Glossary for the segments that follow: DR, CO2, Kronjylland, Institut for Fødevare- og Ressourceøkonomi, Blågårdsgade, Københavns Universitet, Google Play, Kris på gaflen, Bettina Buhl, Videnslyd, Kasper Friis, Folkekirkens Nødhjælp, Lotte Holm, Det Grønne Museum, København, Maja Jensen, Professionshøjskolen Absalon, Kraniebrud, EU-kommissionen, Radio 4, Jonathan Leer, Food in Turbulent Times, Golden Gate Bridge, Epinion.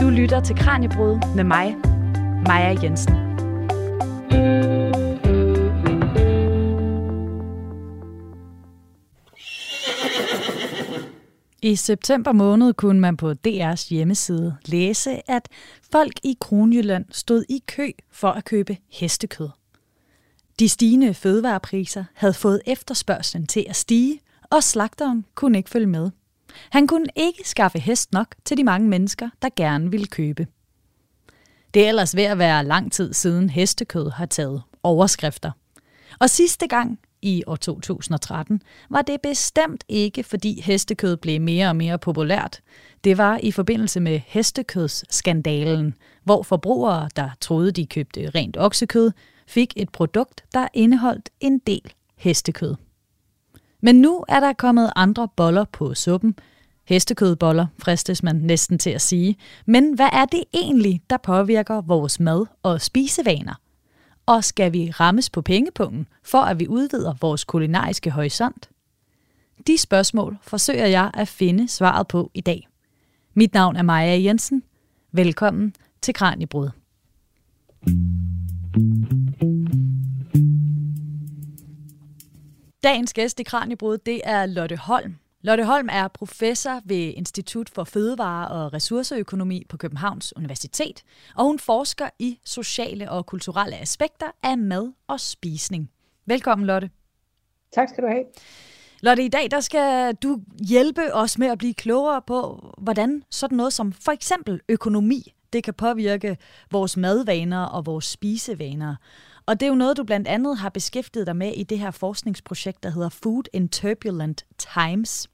Du lytter til Kraniebrud med mig, Maja Jensen. I september måned kunne man på DR's hjemmeside læse, at folk i Kronjylland stod i kø for at købe hestekød. De stigende fødevarepriser havde fået efterspørgslen til at stige, og slagteren kunne ikke følge med. Han kunne ikke skaffe hest nok til de mange mennesker, der gerne ville købe. Det er ellers ved at være lang tid siden hestekød har taget overskrifter. Og sidste gang, i år 2013, var det bestemt ikke, fordi hestekød blev mere og mere populært. Det var i forbindelse med hestekødsskandalen, hvor forbrugere, der troede, de købte rent oksekød, fik et produkt, der indeholdt en del hestekød. Men nu er der kommet andre boller på suppen. Hestekødboller, fristes man næsten til at sige. Men hvad er det egentlig, der påvirker vores mad- og spisevaner? Og skal vi rammes på pengepunkten, for at vi udvider vores kulinariske horisont? De spørgsmål forsøger jeg at finde svaret på i dag. Mit navn er Maja Jensen. Velkommen til Kraniebrud. Dagens gæst i Kraniebrud, det er Lotte Holm. Lotte Holm er professor ved Institut for Fødevare- og Ressourceøkonomi på Københavns Universitet, og hun forsker i sociale og kulturelle aspekter af mad og spisning. Velkommen, Lotte. Tak skal du have. Lotte, i dag der skal du hjælpe os med at blive klogere på, hvordan sådan noget som for eksempel økonomi, det kan påvirke vores madvaner og vores spisevaner. Og det er jo noget, du blandt andet har beskæftiget dig med i det her forskningsprojekt, der hedder Food in Turbulent Times.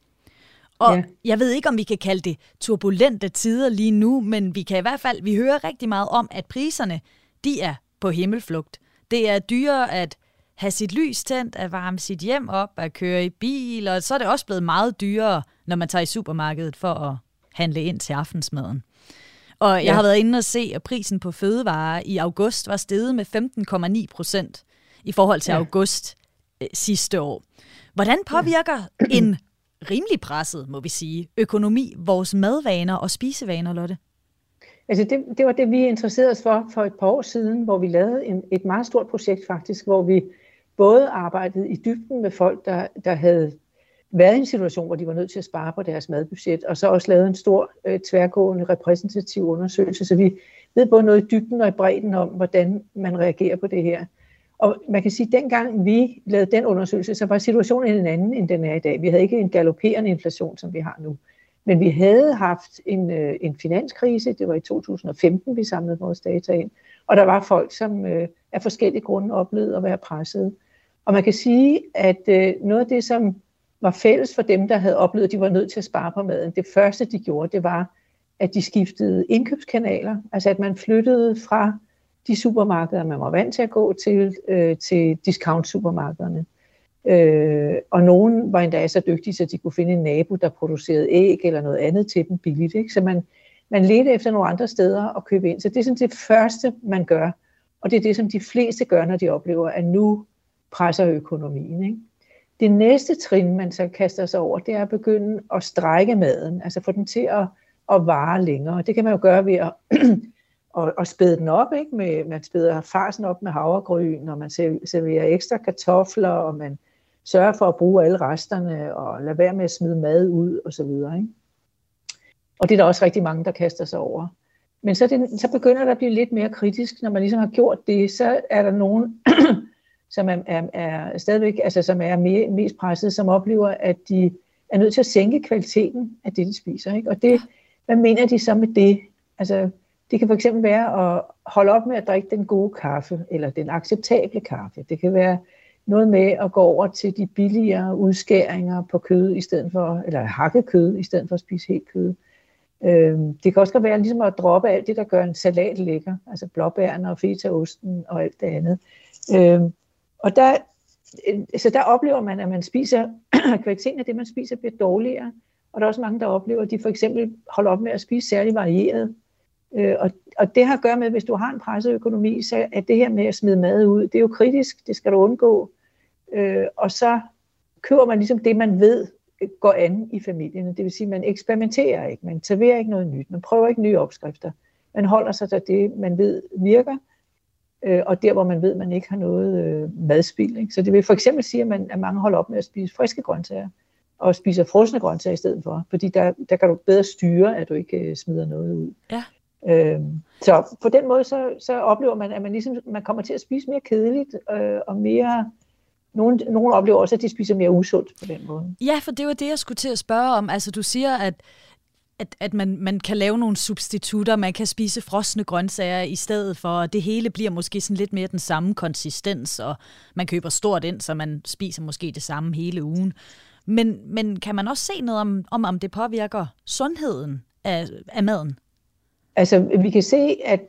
Og ja. Jeg ved ikke, om vi kan kalde det turbulente tider lige nu, men vi kan i hvert fald, vi hører rigtig meget om, at priserne, de er på himmelflugt. Det er dyrere at have sit lys tændt, at varme sit hjem op, at køre i bil, og så er det også blevet meget dyrere, når man tager i supermarkedet for at handle ind til aftensmaden. Og jeg har været inde og se, at prisen på fødevarer i august var steget med 15,9% i forhold til august sidste år. Hvordan påvirker en rimelig presset, må vi sige, økonomi, vores madvaner og spisevaner, Lotte? Altså det var det, vi interesserede os for et par år siden, hvor vi lavede et meget stort projekt faktisk, hvor vi både arbejdede i dybden med folk, der havde været i en situation, hvor de var nødt til at spare på deres madbudget, og så også lavet en stor tværgående repræsentativ undersøgelse, så vi ved både noget i dybden og i bredden om, hvordan man reagerer på det her. Og man kan sige, at dengang vi lavede den undersøgelse, så var situationen en anden, end den er i dag. Vi havde ikke en galopperende inflation, som vi har nu, men vi havde haft en finanskrise. Det var i 2015, vi samlede vores data ind, og der var folk, som af forskellige grunde oplevede at være pressede. Og man kan sige, at noget af det, som var fælles for dem, der havde oplevet, at de var nødt til at spare på maden. Det første, de gjorde, det var, at de skiftede indkøbskanaler. Altså, at man flyttede fra de supermarkeder, man var vant til at gå til discount-supermarkederne. Og nogen var endda så dygtige, så de kunne finde en nabo, der producerede æg eller noget andet til dem billigt. Ikke? Så man ledte efter nogle andre steder at købe ind. Så det er sådan det første, man gør. Og det er det, som de fleste gør, når de oplever, at nu presser økonomien, ikke? Det næste trin, man så kaster sig over, det er at begynde at strække maden, altså få den til at vare længere. Det kan man jo gøre ved at spæde den op, ikke? Man spæder farsen op med havregryn, og man serverer ekstra kartofler, og man sørger for at bruge alle resterne, og lade være med at smide mad ud, og så videre, ikke? Og det er der også rigtig mange, der kaster sig over. Men så begynder der at blive lidt mere kritisk, når man ligesom har gjort det, så er der nogen som er stadigvæk, altså som er mest presset, som oplever, at de er nødt til at sænke kvaliteten af det, de spiser, ikke? Og det, hvad mener de så med det? Altså, det kan for eksempel være at holde op med at drikke den gode kaffe, eller den acceptable kaffe. Det kan være noget med at gå over til de billigere udskæringer på kød, i stedet for, eller hakket kød, i stedet for at spise helt kød. Det kan også være ligesom at droppe alt det, der gør en salat lækker, altså blåbærne og fetaosten og alt det andet. Og der oplever man, at man spiser, kvaliteten af det, man spiser, bliver dårligere. Og der er også mange, der oplever, at de for eksempel holder op med at spise særlig varieret. Og det har at gøre med, at hvis du har en presset økonomi, så er det her med at smide mad ud, det er jo kritisk, det skal du undgå. Og så køber man ligesom det, man ved går an i familien. Det vil sige, at man eksperimenterer ikke, man serverer ikke noget nyt, man prøver ikke nye opskrifter. Man holder sig til det, man ved virker, og der, hvor man ved, man ikke har noget madspild. Ikke? Så det vil for eksempel sige, at mange holder op med at spise friske grøntsager, og spiser frosne grøntsager i stedet for, fordi der kan du bedre styre, at du ikke smider noget ud. Ja. Så på den måde, så oplever man, at man kommer til at spise mere kedeligt, og mere... Nogle oplever også, at de spiser mere usundt på den måde. Ja, for det var det, jeg skulle til at spørge om. Altså, du siger, at man kan lave nogle substitutter, man kan spise frosne grøntsager i stedet for, og det hele bliver måske sådan lidt mere den samme konsistens, og man køber stort ind, så man spiser måske det samme hele ugen. Men kan man også se noget om det påvirker sundheden af maden? Altså, vi kan se, at...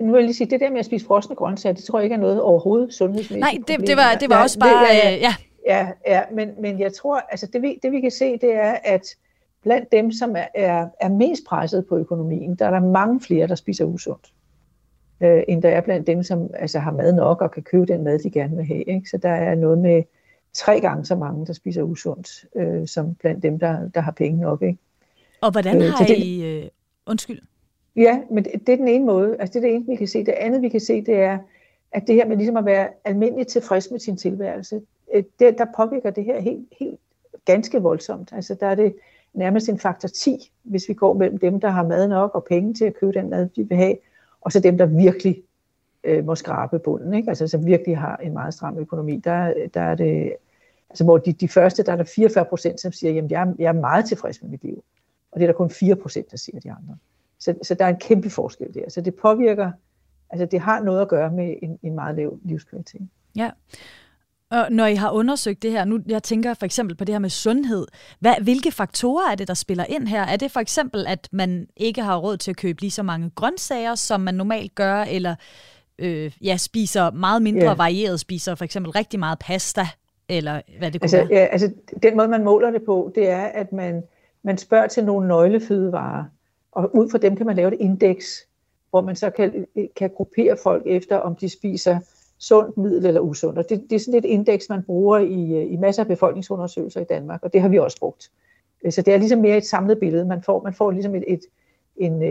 nu vil jeg lige sige, det der med at spise frosne grøntsager, det tror jeg ikke er noget overhovedet sundhedsmæssigt. Nej, det var også bare... Ja, men jeg tror, altså det vi kan se, det er, at blandt dem, som er mest presset på økonomien, der er der mange flere, der spiser usundt, end der er blandt dem, som altså, har mad nok og kan købe den mad, de gerne vil have. Ikke? Så der er noget med 3 gange så mange, der spiser usundt, som blandt dem, der har penge nok. Ikke? Og hvordan har I... Undskyld. Ja, men det er den ene måde. Altså det er det ene, vi kan se. Det andet, vi kan se, det er, at det her med ligesom at være almindeligt tilfreds med sin tilværelse, der påvirker det her helt ganske voldsomt. Altså der er det nærmest en faktor 10, hvis vi går mellem dem, der har mad nok og penge til at købe den mad, de vil have, og så dem, der virkelig må skrabe bunden, ikke? Altså som virkelig har en meget stram økonomi. Der er det, altså hvor de første, der er der 44%, som siger, jamen jeg er meget tilfreds med mit liv. Og det er der kun 4%, der siger de andre. Så der er en kæmpe forskel der. Så det påvirker, altså det har noget at gøre med en meget lav livskvalitet. Ja, og når I har undersøgt det her, nu jeg tænker for eksempel på det her med sundhed, hvilke faktorer er det, der spiller ind her? Er det for eksempel, at man ikke har råd til at købe lige så mange grøntsager, som man normalt gør, eller spiser meget mindre varieret, spiser for eksempel rigtig meget pasta, eller hvad det kunne være? Ja, altså den måde, man måler det på, det er, at man spørger til nogle nøglefødevarer, og ud fra dem kan man lave et indeks, hvor man så kan gruppere folk efter, om de spiser sundt, middel eller usundt. Og det er sådan et indeks, man bruger i masser af befolkningsundersøgelser i Danmark, og det har vi også brugt. Så det er ligesom mere et samlet billede. Man får ligesom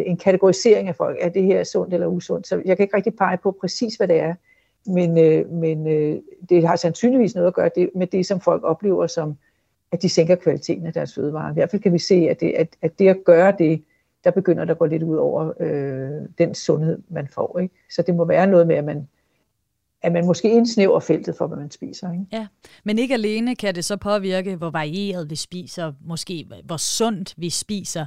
en kategorisering af folk, er det her sundt eller usundt. Så jeg kan ikke rigtig pege på præcis, hvad det er, men det har sandsynligvis noget at gøre med det, som folk oplever som at de sænker kvaliteten af deres fødevarer. I hvert fald kan vi se, at det at gøre det, der begynder der at gå lidt ud over den sundhed, man får. Ikke? Så det må være noget med, at man måske indsnæver feltet for, hvad man spiser. Ikke? Ja, men ikke alene kan det så påvirke, hvor varieret vi spiser, måske hvor sundt vi spiser,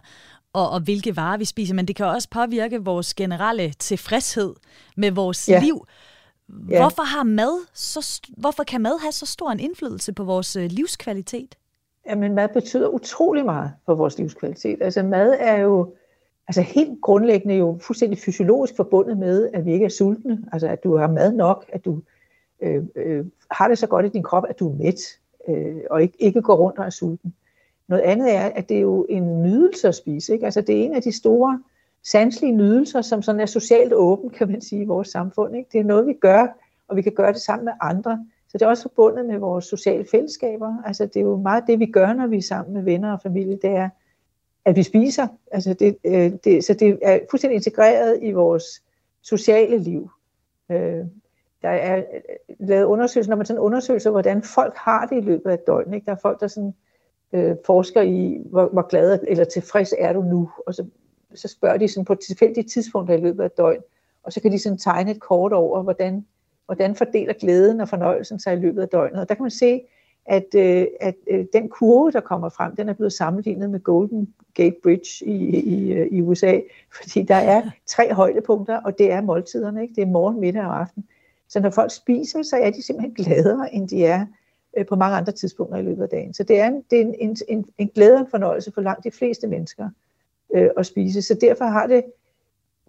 og hvilke varer vi spiser, men det kan også påvirke vores generelle tilfredshed med vores liv. Ja. Hvorfor kan mad have så stor en indflydelse på vores livskvalitet? Jamen, mad betyder utrolig meget for vores livskvalitet. Altså, mad er jo helt grundlæggende jo fuldstændig fysiologisk forbundet med, at vi ikke er sultne. Altså, at du har mad nok, at du har det så godt i din krop, at du er mæt, og ikke går rundt og er sulten. Noget andet er, at det er jo en nydelse at spise. Ikke? Altså, det er en af de store sanselige nydelser, som sådan er socialt åben, kan man sige, i vores samfund. Ikke? Det er noget, vi gør, og vi kan gøre det sammen med andre. Så det er også forbundet med vores sociale fællesskaber. Altså, det er jo meget det, vi gør, når vi er sammen med venner og familie, det er, at vi spiser. Altså, så det er fuldstændig integreret i vores sociale liv. Der er lavet undersøgelser, når man sådan undersøger, hvordan folk har det i løbet af et døgn. Ikke? Der er folk, der sådan, forsker i, hvor glad eller tilfreds er du nu, og så spørger de sådan på tilfældige tidspunkter i løbet af døgn, og så kan de sådan tegne et kort over, hvordan fordeler glæden og fornøjelsen sig i løbet af døgnet. Og der kan man se, at den kurve, der kommer frem, den er blevet sammenlignet med Golden Gate Bridge i USA, fordi der er 3 højdepunkter, og det er måltiderne, ikke? Det er morgen, middag og aften. Så når folk spiser, så er de simpelthen gladere, end de er på mange andre tidspunkter i løbet af dagen. Så det er en glæde og en fornøjelse for langt de fleste mennesker at spise. Så derfor har det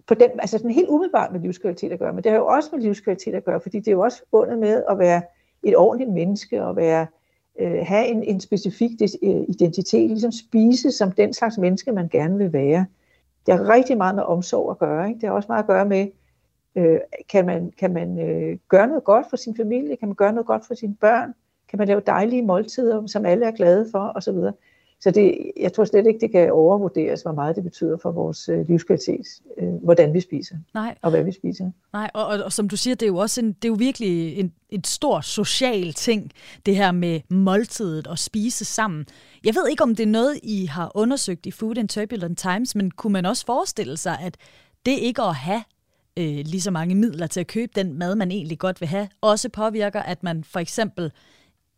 på den, altså sådan helt umiddelbart med livskvalitet at gøre, men det har jo også med livskvalitet at gøre, fordi det er jo også forbundet med at være et ordentligt menneske, og have en specifik identitet, ligesom spise som den slags menneske, man gerne vil være. Det har rigtig meget med omsorg at gøre, ikke? Det har også meget at gøre med, kan man gøre noget godt for sin familie, kan man gøre noget godt for sine børn, kan man lave dejlige måltider, som alle er glade for osv. Så det, jeg tror slet ikke, det kan overvurderes, hvor meget det betyder for vores livskvalitet, hvordan vi spiser. Nej. Og hvad vi spiser. Nej, og som du siger, det er jo også det er jo virkelig en stor social ting, det her med måltidet og spise sammen. Jeg ved ikke, om det er noget, I har undersøgt i Food in Turbulent Times, men kunne man også forestille sig, at det ikke at have lige så mange midler til at købe den mad, man egentlig godt vil have, også påvirker, at man for eksempel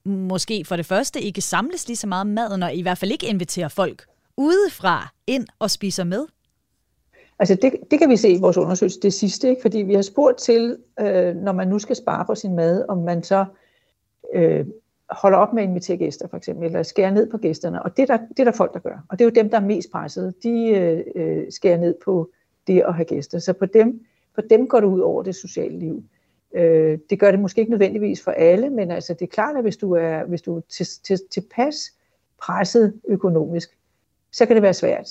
måske for det første ikke samles lige så meget maden, og i hvert fald ikke inviterer folk udefra ind og spiser med? Altså det kan vi se i vores undersøgelse det sidste, ikke? Fordi vi har spurgt til, når man nu skal spare på sin mad, om man så holder op med at invitere gæster for eksempel, eller skærer ned på gæsterne, og det er der folk, der gør. Og det er jo dem, der er mest pressede. De skærer ned på det at have gæster. Så på dem går det ud over det sociale liv. Det gør det måske ikke nødvendigvis for alle, men altså det er klart, at hvis du er tilpas presset økonomisk, så kan det være svært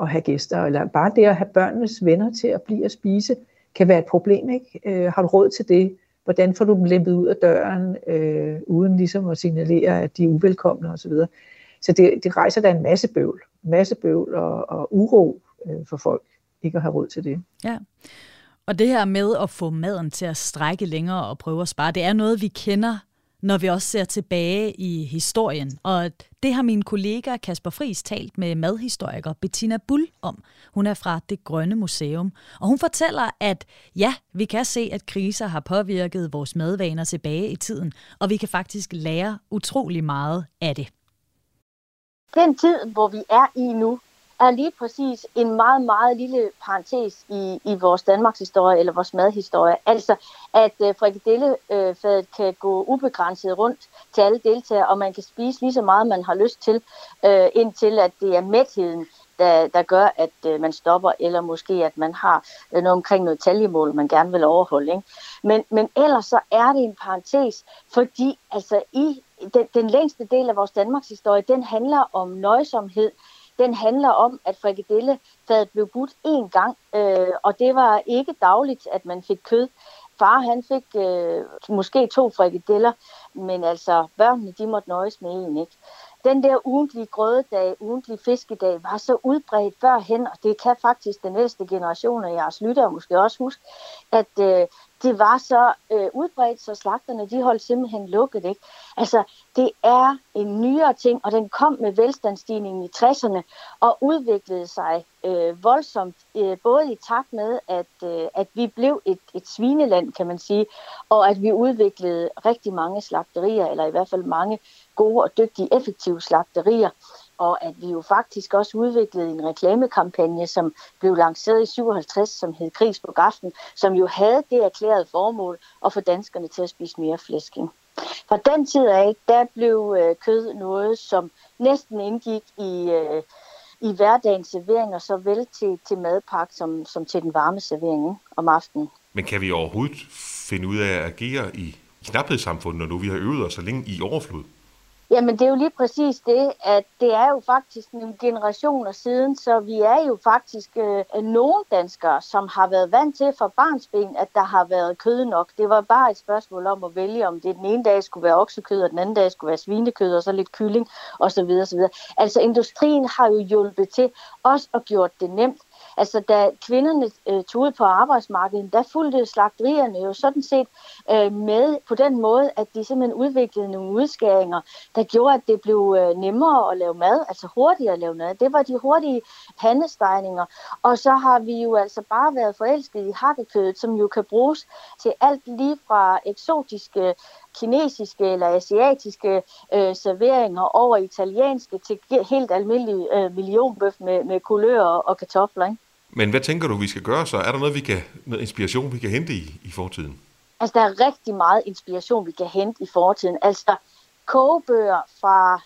at have gæster, eller bare det at have børnenes venner til at blive og spise, kan være et problem, ikke? Har du råd til det? Hvordan får du dem lempet ud af døren, uden ligesom at signalere, at de er uvelkomne osv.? Så det rejser da en masse bøvl. Og uro for folk, ikke at have råd til det. Ja. Og det her med at få maden til at strække længere og prøve at spare, det er noget, vi kender, når vi også ser tilbage i historien. Og det har min kollega Kasper Friis talt med madhistoriker Bettina Buhl om. Hun er fra Det Grønne Museum. Og hun fortæller, at ja, vi kan se, at kriser har påvirket vores madvaner tilbage i tiden. Og vi kan faktisk lære utrolig meget af det. Den tid, hvor vi er i nu, er lige præcis en meget, meget lille parentes i vores Danmarks historie eller vores madhistorie. Altså, at frikadellefadet kan gå ubegrænset rundt til alle deltagere, og man kan spise lige så meget, man har lyst til, indtil at det er mætheden, der gør, at man stopper, eller måske, at man har noget omkring noget taljemål, man gerne vil overholde. Ikke? Men ellers så er det en parentes, fordi altså, i den længste del af vores Danmarks historie, den handler om nøjsomhed. Den handler om, at frikadellefadet blev budt én gang, og det var ikke dagligt, at man fik kød. Far han fik måske 2 frikadeller, men altså børnene de måtte nøjes med en, ikke? Den der ugentlige grødedag, ugentlige fiskedag var så udbredt førhen, og det kan faktisk den næste generation af jeres lyttere måske også huske, at det var så udbredt, så slagterne de holdt simpelthen lukket, ikke? Altså, det er en nyere ting, og den kom med velstandsstigningen i 60'erne og udviklede sig voldsomt, både i takt med, at vi blev et svineland, kan man sige, og at vi udviklede rigtig mange slagterier, eller i hvert fald mange gode og dygtige, effektive slagterier, og at vi jo faktisk også udviklede en reklamekampagne, som blev lanceret i 57, som hed Kris på gaflen, som jo havde det erklærede formål at få danskerne til at spise mere flæsk. Fra den tid af, der blev kød noget, som næsten indgik i hverdagens serveringer, såvel til madpakke som til den varme servering om aftenen. Men kan vi overhovedet finde ud af at agere i knaphedssamfundet, når nu vi har øvet os så længe i overflod? Jamen det er jo lige præcis det, at det er jo faktisk nogle generationer siden, så vi er jo faktisk nogle danskere, som har været vant til fra barnsben, at der har været kød nok. Det var bare et spørgsmål om at vælge, om det den ene dag skulle være oksekød, og den anden dag skulle være svinekød, og så lidt kylling osv. osv. Altså industrien har jo hjulpet til også og gjort det nemt. Altså, da kvinderne tog ud på arbejdsmarkedet, der fulgte slagterierne jo sådan set med på den måde, at de simpelthen udviklede nogle udskæringer, der gjorde, at det blev nemmere at lave mad, altså hurtigere at lave mad. Det var de hurtige pandestegninger. Og så har vi jo altså bare været forelsket i hakkekødet, som jo kan bruges til alt lige fra eksotiske kinesiske eller asiatiske serveringer over italienske til helt almindelig millionbøf med kulører og kartofler. Ikke? Men hvad tænker du, vi skal gøre så? Er der noget inspiration, vi kan hente i fortiden? Altså, der er rigtig meget inspiration, vi kan hente i fortiden. Altså, kogebøger fra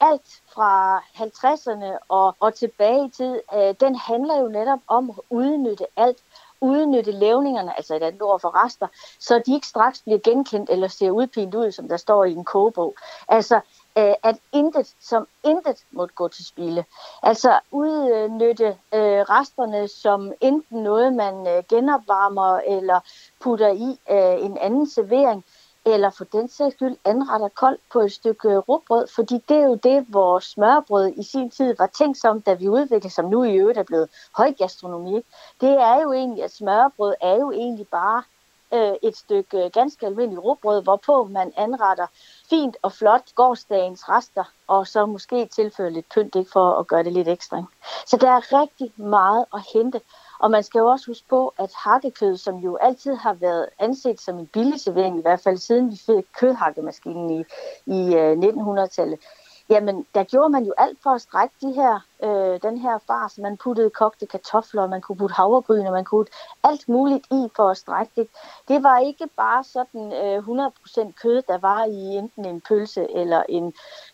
alt fra 50'erne og tilbage i tid, den handler jo netop om at udnytte alt, udnytte levningerne, altså et andet ord for rester, så de ikke straks bliver genkendt eller ser udpint ud, som der står i en kogebog. Altså, at intet som intet måtte gå til spilde. Altså udnytte resterne som enten noget, man genopvarmer eller putter i en anden servering, eller for den sags skyld anretter koldt på et stykke rugbrød, fordi det er jo det, vores smørbrød i sin tid var tænkt som, da vi udviklede, som nu i øvrigt er blevet højgastronomi. Det er jo egentlig, at smørbrød er jo egentlig bare et stykke ganske almindeligt rugbrød, hvorpå man anretter fint og flot gårdsdagens rester, og så måske tilføjer lidt pynt, ikke, for at gøre det lidt ekstra. Så der er rigtig meget at hente. Og man skal jo også huske på, at hakkekød, som jo altid har været anset som en billig servering, i hvert fald siden vi fik kødhakkemaskinen i 1900-tallet, jamen der gjorde man jo alt for at strække den her fars. Man puttede kogte kartofler, man kunne putte havregryn, og man kunne putte alt muligt i for at strække det. Det var ikke bare sådan 100% kød, der var i enten en pølse eller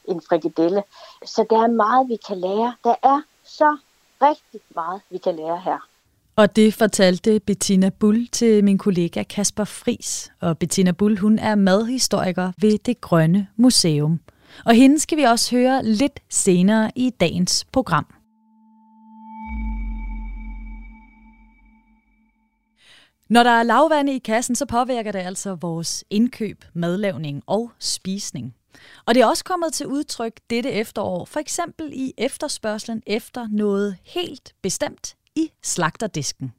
en frikadelle. Så der er meget, vi kan lære. Der er så rigtig meget, vi kan lære her. Og det fortalte Bettina Buhl til min kollega Kasper Friis. Og Bettina Buhl, hun er madhistoriker ved Det Grønne Museum. Og hende skal vi også høre lidt senere i dagens program. Når der er lavvande i kassen, så påvirker det altså vores indkøb, madlavning og spisning. Og det er også kommet til udtryk dette efterår, for eksempel i efterspørgslen efter noget helt bestemt i slagterdisken.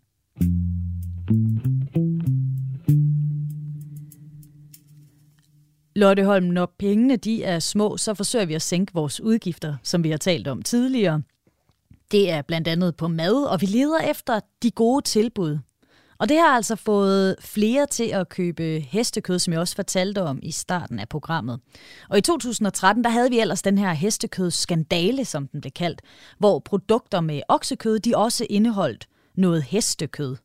Lotte Holm, når pengene de er små, så forsøger vi at sænke vores udgifter, som vi har talt om tidligere. Det er blandt andet på mad, og vi leder efter de gode tilbud. Og det har altså fået flere til at købe hestekød, som jeg også fortalte om i starten af programmet. Og i 2013, der havde vi ellers den her hestekødsskandale, som den blev kaldt, hvor produkter med oksekød, de også indeholdt noget hestekød.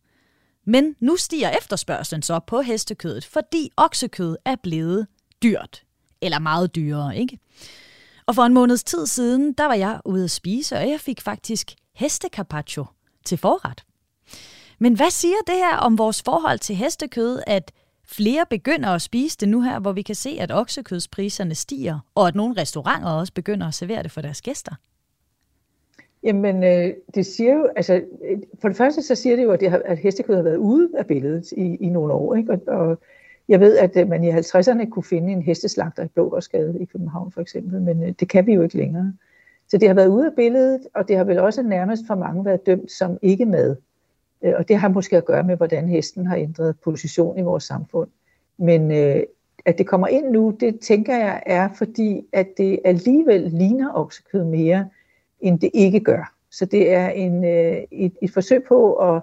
Men nu stiger efterspørgslen så på hestekødet, fordi oksekød er blevet dyrt. Eller meget dyrere, ikke? Og for en måneds tid siden, der var jeg ude at spise, og jeg fik faktisk hestecarpaccio til forret. Men hvad siger det her om vores forhold til hestekød, at flere begynder at spise det nu her, hvor vi kan se, at oksekødspriserne stiger, og at nogle restauranter også begynder at servere det for deres gæster? Jamen, det siger jo, altså, for det første så siger det jo, at hestekød har været ude af billedet i nogle år, ikke? Og jeg ved, at man i 50'erne kunne finde en hesteslagter i Blågårdsgade i København for eksempel, men det kan vi jo ikke længere. Så det har været ude af billedet, og det har vel også nærmest for mange været dømt som ikke mad. Og det har måske at gøre med, hvordan hesten har ændret position i vores samfund. Men at det kommer ind nu, det tænker jeg er, fordi at det alligevel ligner oksekød mere, end det ikke gør. Så det er et forsøg på at,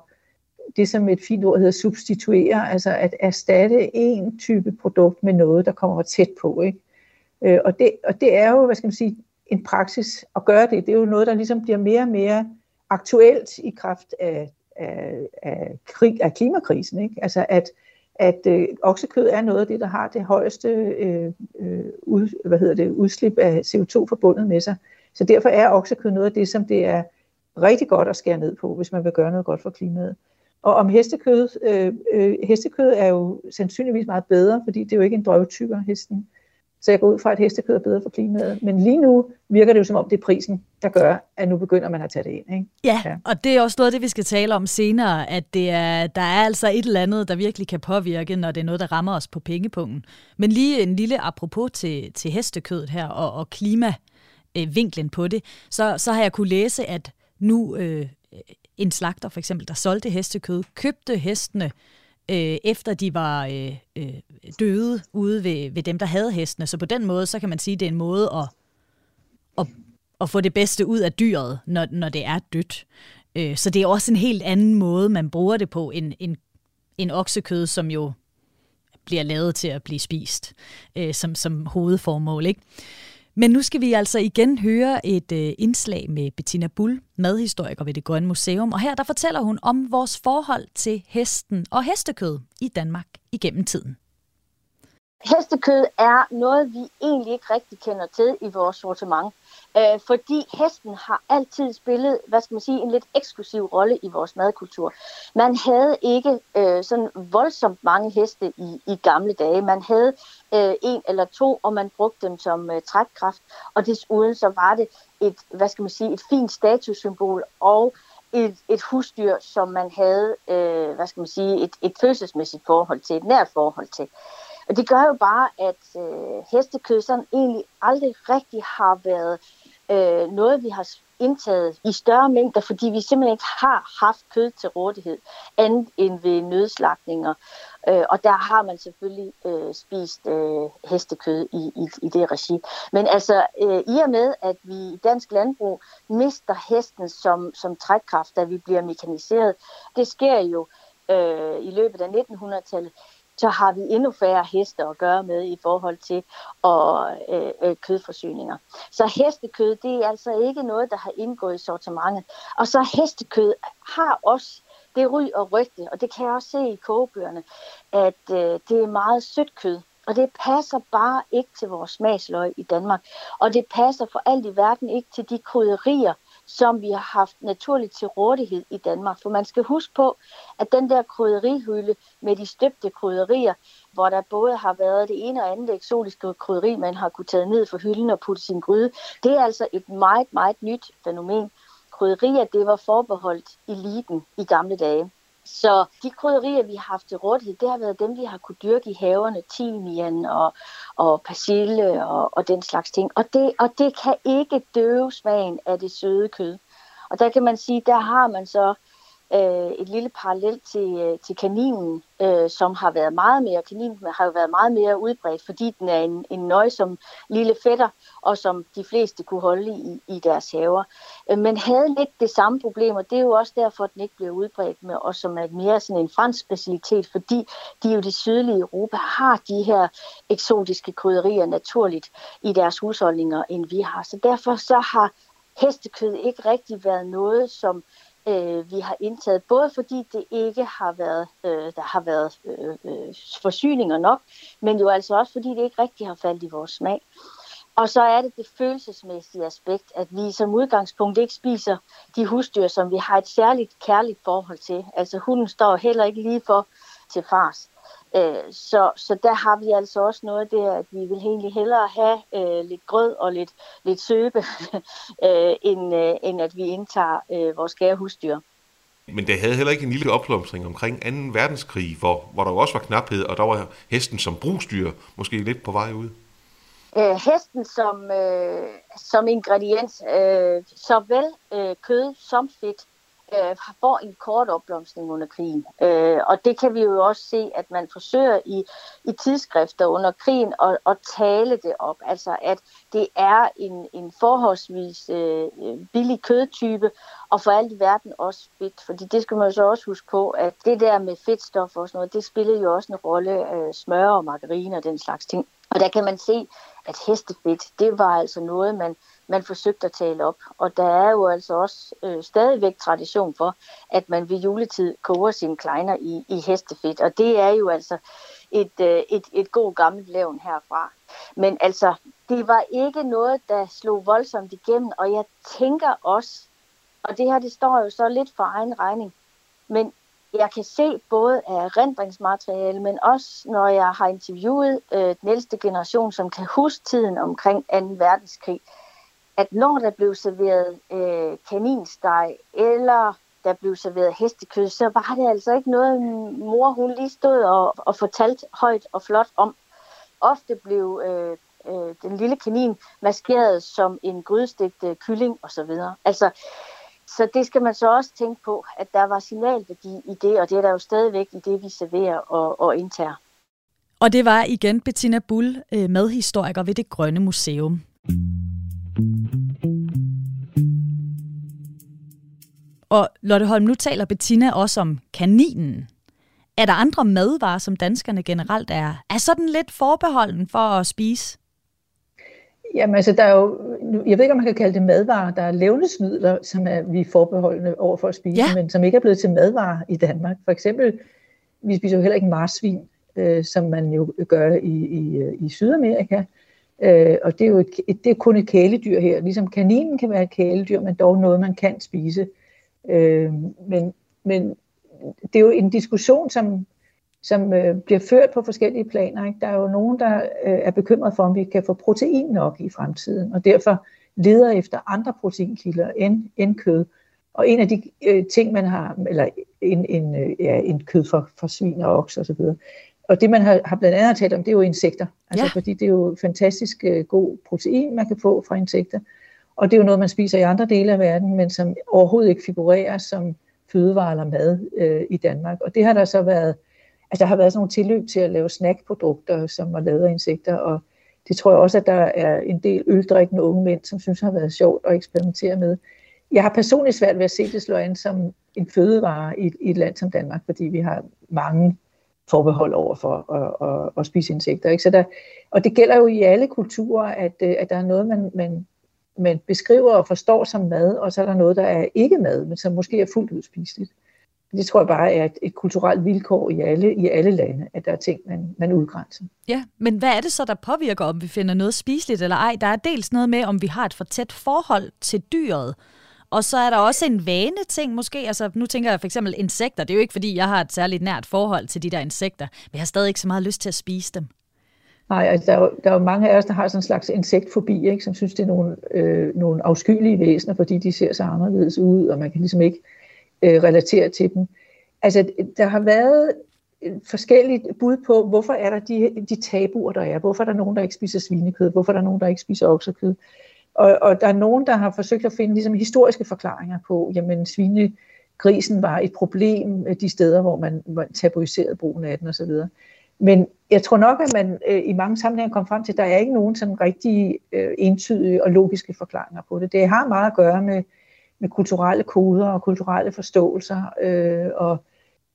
det som et fint ord hedder, substituere, altså at erstatte en type produkt med noget, der kommer tæt på. Ikke? Og det er jo, hvad skal man sige, en praksis at gøre det. Det er jo noget, der ligesom bliver mere og mere aktuelt i kraft af klimakrisen, ikke? Altså at oksekød er noget af det, der har det højeste udslip af CO2 forbundet med sig. Så derfor er oksekød noget af det, som det er rigtig godt at skære ned på, hvis man vil gøre noget godt for klimaet. Og om hestekød, hestekød er jo sandsynligvis meget bedre, fordi det er jo ikke en drøvtykker, hesten. Så jeg går ud fra, at hestekød er bedre for klimaet. Men lige nu virker det jo som om, det er prisen, der gør, at nu begynder man at tage det ind. Ikke? Ja, og det er også noget af det, vi skal tale om senere, at der er altså et eller andet, der virkelig kan påvirke, når det er noget, der rammer os på pengepunkten. Men lige en lille apropos til hestekødet her og klimavinklen på det, så har jeg kunne læse, at nu en slagter for eksempel, der solgte hestekød, købte hestene, efter de var døde ude ved dem, der havde hestene. Så på den måde, så kan man sige, at det er en måde at få det bedste ud af dyret, når det er dødt. Så det er også en helt anden måde, man bruger det på, en oksekød, som jo bliver lavet til at blive spist som hovedformål, ikke? Men nu skal vi altså igen høre et indslag med Bettina Buhl, madhistoriker ved Det Grønne Museum. Og her der fortæller hun om vores forhold til hesten og hestekød i Danmark igennem tiden. Hestekød er noget, vi egentlig ikke rigtig kender til i vores sortiment. Fordi hesten har altid spillet, hvad skal man sige, en lidt eksklusiv rolle i vores madkultur. Man havde ikke sådan voldsomt mange heste i gamle dage. Man havde en eller to, og man brugte dem som trækkraft. Og desuden så var det et, hvad skal man sige, et fint statussymbol og et husdyr, som man havde, hvad skal man sige, et følelsesmæssigt forhold til, et nært forhold til. Og det gør jo bare, at hestekød sådan egentlig aldrig rigtig har været noget, vi har indtaget i større mængder, fordi vi simpelthen ikke har haft kød til rådighed, andet end ved nødslagtninger. Og der har man selvfølgelig spist hestekød i det regi. Men altså, i og med, at vi i dansk landbrug mister hesten som trækkraft, da vi bliver mekaniseret, det sker jo i løbet af 1900-tallet, så har vi endnu færre heste at gøre med i forhold til kødforsyninger. Så hestekød, det er altså ikke noget, der har indgået i sortimentet. Og så hestekød har også det ry og rygte, og det kan jeg også se i kogebøgerne, at det er meget sødt kød. Og det passer bare ikke til vores smagsløg i Danmark. Og det passer for alt i verden ikke til de krydderier, som vi har haft naturligt til rådighed i Danmark. For man skal huske på, at den der krydderihylde med de støbte krydderier, hvor der både har været det ene og andet eksotiske krydderi, man har kunne tage ned fra hylden og putte sin gryde, det er altså et meget, meget nyt fænomen. Krydderier, det var forbeholdt eliten i gamle dage. Så de krydderier, vi har haft til rådighed, det har været dem, vi har kunne dyrke i haverne, timian og persille og den slags ting. Og det kan ikke døve smagen af det søde kød. Og der kan man sige, der har man så et lille parallel til kaninen, som har været meget mere, kaninen har jo været meget mere udbredt, fordi den er en nøjsom lille fætter, og som de fleste kunne holde i deres haver. Men havde lidt det samme problem, og det er jo også derfor, at den ikke bliver udbredt med, og som er mere sådan en fransk specialitet, fordi de jo det sydlige Europa har de her eksotiske krydderier naturligt i deres husholdninger, end vi har. Så derfor så har hestekød ikke rigtig været noget, som vi har indtaget, både fordi det ikke har været, der har været forsyninger nok, men jo altså også fordi det ikke rigtig har faldet i vores smag. Og så er det det følelsesmæssige aspekt, at vi som udgangspunkt ikke spiser de husdyr, som vi har et særligt kærligt forhold til. Altså hunden står heller ikke lige for til fars. Så der har vi altså også noget der, at vi vil egentlig hellere have lidt grød og lidt søbe, end at vi indtager vores kære husdyr. Men det havde heller ikke en lille opblomstring omkring 2. verdenskrig, hvor der jo også var knaphed, og der var hesten som brugsdyr måske lidt på vej ud. Hesten som ingrediens, såvel kød som fedt, får en kort opblomstning under krigen. Og det kan vi jo også se, at man forsøger i tidsskrifter under krigen at tale det op. Altså at det er en forholdsvis billig kødtype, og for alt i verden også fedt. Fordi det skal man jo så også huske på, at det der med fedtstof og sådan noget, det spillede jo også en rolle, smør og margarine og den slags ting. Og der kan man se, at hestefedt, det var altså noget, man forsøgte at tale op. Og der er jo altså også stadigvæk tradition for, at man ved juletid koger sine klejner i hestefedt. Og det er jo altså et god gammelt levn herfra. Men altså, det var ikke noget, der slog voldsomt igennem. Og jeg tænker også, og det her det står jo så lidt for egen regning, men jeg kan se både af erindringsmateriale, men også når jeg har interviewet den ældste generation, som kan huske tiden omkring 2. verdenskrig, at når der blev serveret kaninsteg, eller der blev serveret hestekød, så var det altså ikke noget, mor hun lige stod og fortalte højt og flot om. Ofte blev den lille kanin maskeret som en grydestegte kylling osv. Så det skal man så også tænke på, at der var signalværdi i det, og det er der jo stadigvæk i det, vi serverer og indtager. Og det var igen Bettina Buhl, medhistoriker ved Det Grønne Museum. Og Lotte Holm, nu taler Bettina også om kaninen. Er der andre madvarer, som danskerne generelt er sådan lidt forbeholden for at spise? Jamen altså, der er jo, jeg ved ikke, om man kan kalde det madvarer, der er levnedsmidler, som vi er forbeholdende over for at spise, ja, men som ikke er blevet til madvarer i Danmark. For eksempel, vi spiser jo heller ikke marsvin, som man jo gør i Sydamerika, og det er jo det er kun et kæledyr her. Ligesom kaninen kan være et kæledyr, men dog noget, man kan spise. Men det er jo en diskussion, som bliver ført på forskellige planer, ikke? Der er jo nogen, der er bekymret for, om vi kan få protein nok i fremtiden, og derfor leder efter andre proteinkilder end kød. Og en af de ting, man har, eller en kød fra svin og okser osv., Og det, man har blandt andet talt om, det er jo insekter. Altså, fordi det er jo fantastisk god protein, man kan få fra insekter. Og det er jo noget, man spiser i andre dele af verden, men som overhovedet ikke figurerer som fødevare eller mad i Danmark. Og det har der så været, altså der har været sådan nogle tilløb til at lave snackprodukter, som var lavet af insekter, og det tror jeg også, at der er en del øldrikkende unge mænd, som synes har været sjovt at eksperimentere med. Jeg har personligt svært ved at se det slå an som en fødevare i et land som Danmark, fordi vi har mange forbehold over for at spise insekter. Ikke? Så der, og det gælder jo i alle kulturer, at der er noget, man beskriver og forstår som mad, og så er der noget, der er ikke mad, men som måske er fuldt udspiseligt. Det tror jeg bare er et kulturelt vilkår i alle lande, at der er ting, man udgrænser. Ja, men hvad er det så, der påvirker, om vi finder noget spiseligt eller ej? Der er dels noget med, om vi har et for tæt forhold til dyret, og så er der også en vaneting måske. Altså, nu tænker jeg for eksempel insekter. Det er jo ikke, fordi jeg har et særligt nært forhold til de der insekter, men jeg har stadig ikke så meget lyst til at spise dem. Nej, altså der er jo mange af os, der har sådan en slags insektfobi, ikke? Som synes, det er nogle afskyelige væsener, fordi de ser så anderledes ud, og man kan ligesom ikke relatere til dem. Altså, der har været forskellige bud på, hvorfor er der de tabuer, der er. Hvorfor er der nogen, der ikke spiser svinekød? Hvorfor er der nogen, der ikke spiser oksekød? Og der er nogen, der har forsøgt at finde ligesom historiske forklaringer på, jamen svinegrisen var et problem de steder, hvor man tabuiserede brugen af den osv. Men jeg tror nok, at man i mange sammenhænge kom frem til, at der er ikke nogen sådan rigtig entydige og logiske forklaringer på det. Det har meget at gøre med kulturelle koder og kulturelle forståelser og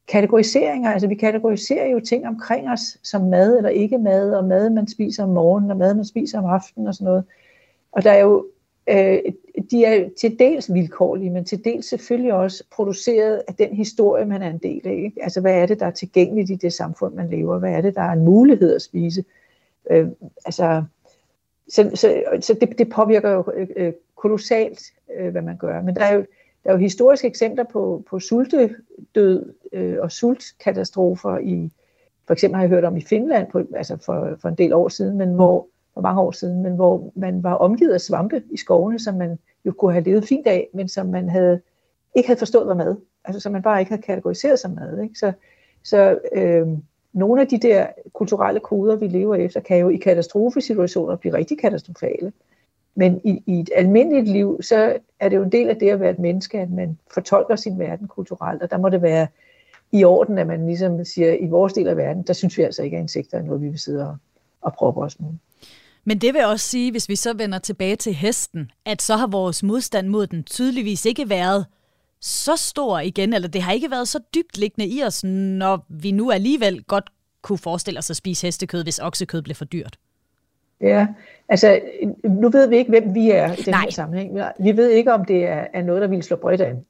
kategoriseringer. Altså vi kategoriserer jo ting omkring os som mad eller ikke mad, og mad man spiser om morgenen, og mad man spiser om aftenen og sådan noget. Og der er jo, de er til dels vilkårlige, men til dels selvfølgelig også produceret af den historie, man er en del af. Ikke? Altså hvad er det, der er tilgængeligt i det samfund, man lever? Hvad er det, der er en mulighed at spise? Så det påvirker jo kolossalt, hvad man gør. Men der er jo historiske eksempler på sultedød og sultkatastrofer i, for eksempel har jeg hørt om i Finland, for en del år siden, hvor man var omgivet af svampe i skovene, som man jo kunne have levet fint af, men som man ikke havde forstået var mad. Altså som man bare ikke havde kategoriseret som mad. Ikke? Så nogle af de der kulturelle koder, vi lever efter, kan jo i katastrofesituationer blive rigtig katastrofale. Men i et almindeligt liv, så er det jo en del af det at være et menneske, at man fortolker sin verden kulturelt, og der må det være i orden, at man ligesom siger, at i vores del af verden, der synes vi altså ikke, at insekter er noget, vi vil sidde og proppe os med. Men det vil også sige, hvis vi så vender tilbage til hesten, at så har vores modstand mod den tydeligvis ikke været så stor igen, eller det har ikke været så dybt liggende i os, når vi nu alligevel godt kunne forestille os at spise hestekød, hvis oksekød blev for dyrt. Ja, altså nu ved vi ikke, hvem vi er i den her sammenhæng. Vi ved ikke, om det er noget, der ville slå bredt an,